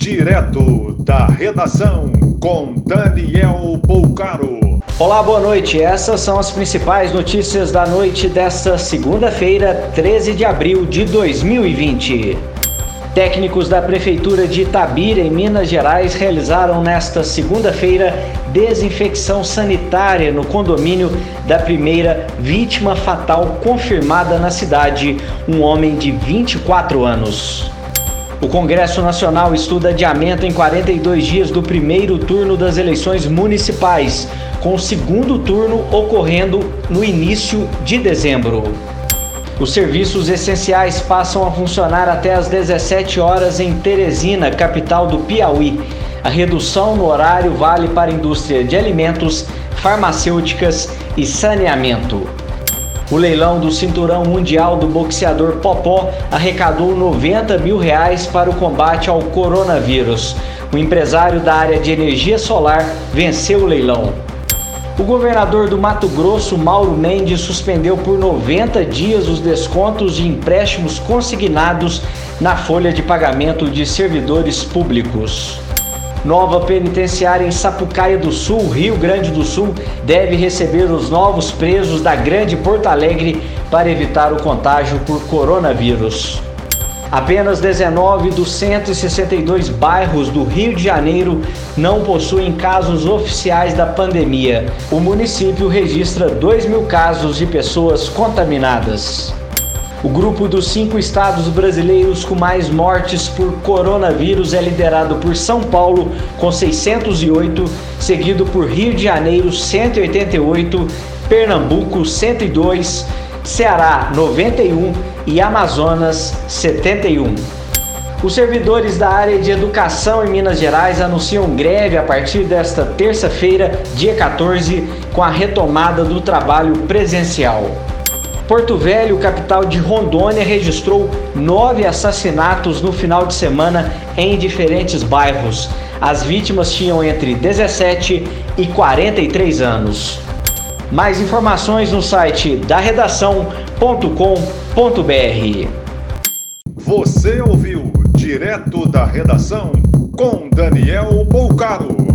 Direto da redação com Daniel Polcaro. Olá, boa noite. Essas são as principais notícias da noite desta segunda-feira, 13 de abril de 2020. Técnicos da Prefeitura de Itabira, em Minas Gerais, realizaram nesta segunda-feira desinfecção sanitária no condomínio da primeira vítima fatal confirmada na cidade, um homem de 24 anos. O Congresso Nacional estuda adiamento em 42 dias do primeiro turno das eleições municipais, com o segundo turno ocorrendo no início de dezembro. Os serviços essenciais passam a funcionar até às 17 horas em Teresina, capital do Piauí. A redução no horário vale para a indústria de alimentos, farmacêuticas e saneamento. O leilão do cinturão mundial do boxeador Popó arrecadou R$90 mil para o combate ao coronavírus. O empresário da área de energia solar venceu o leilão. O governador do Mato Grosso, Mauro Mendes, suspendeu por 90 dias os descontos de empréstimos consignados na folha de pagamento de servidores públicos. Nova penitenciária em Sapucaia do Sul, Rio Grande do Sul, deve receber os novos presos da Grande Porto Alegre para evitar o contágio por coronavírus. Apenas 19 dos 162 bairros do Rio de Janeiro não possuem casos oficiais da pandemia. O município registra 2.000 casos de pessoas contaminadas. O grupo dos 5 estados brasileiros com mais mortes por coronavírus é liderado por São Paulo, com 608, seguido por Rio de Janeiro, 188, Pernambuco, 102, Ceará, 91 e Amazonas, 71. Os servidores da área de educação em Minas Gerais anunciam greve a partir desta terça-feira, dia 14, com a retomada do trabalho presencial. Porto Velho, capital de Rondônia, registrou 9 assassinatos no final de semana em diferentes bairros. As vítimas tinham entre 17 e 43 anos. Mais informações no site daredação.com.br. Você ouviu Direto da Redação com Daniel Polcaro.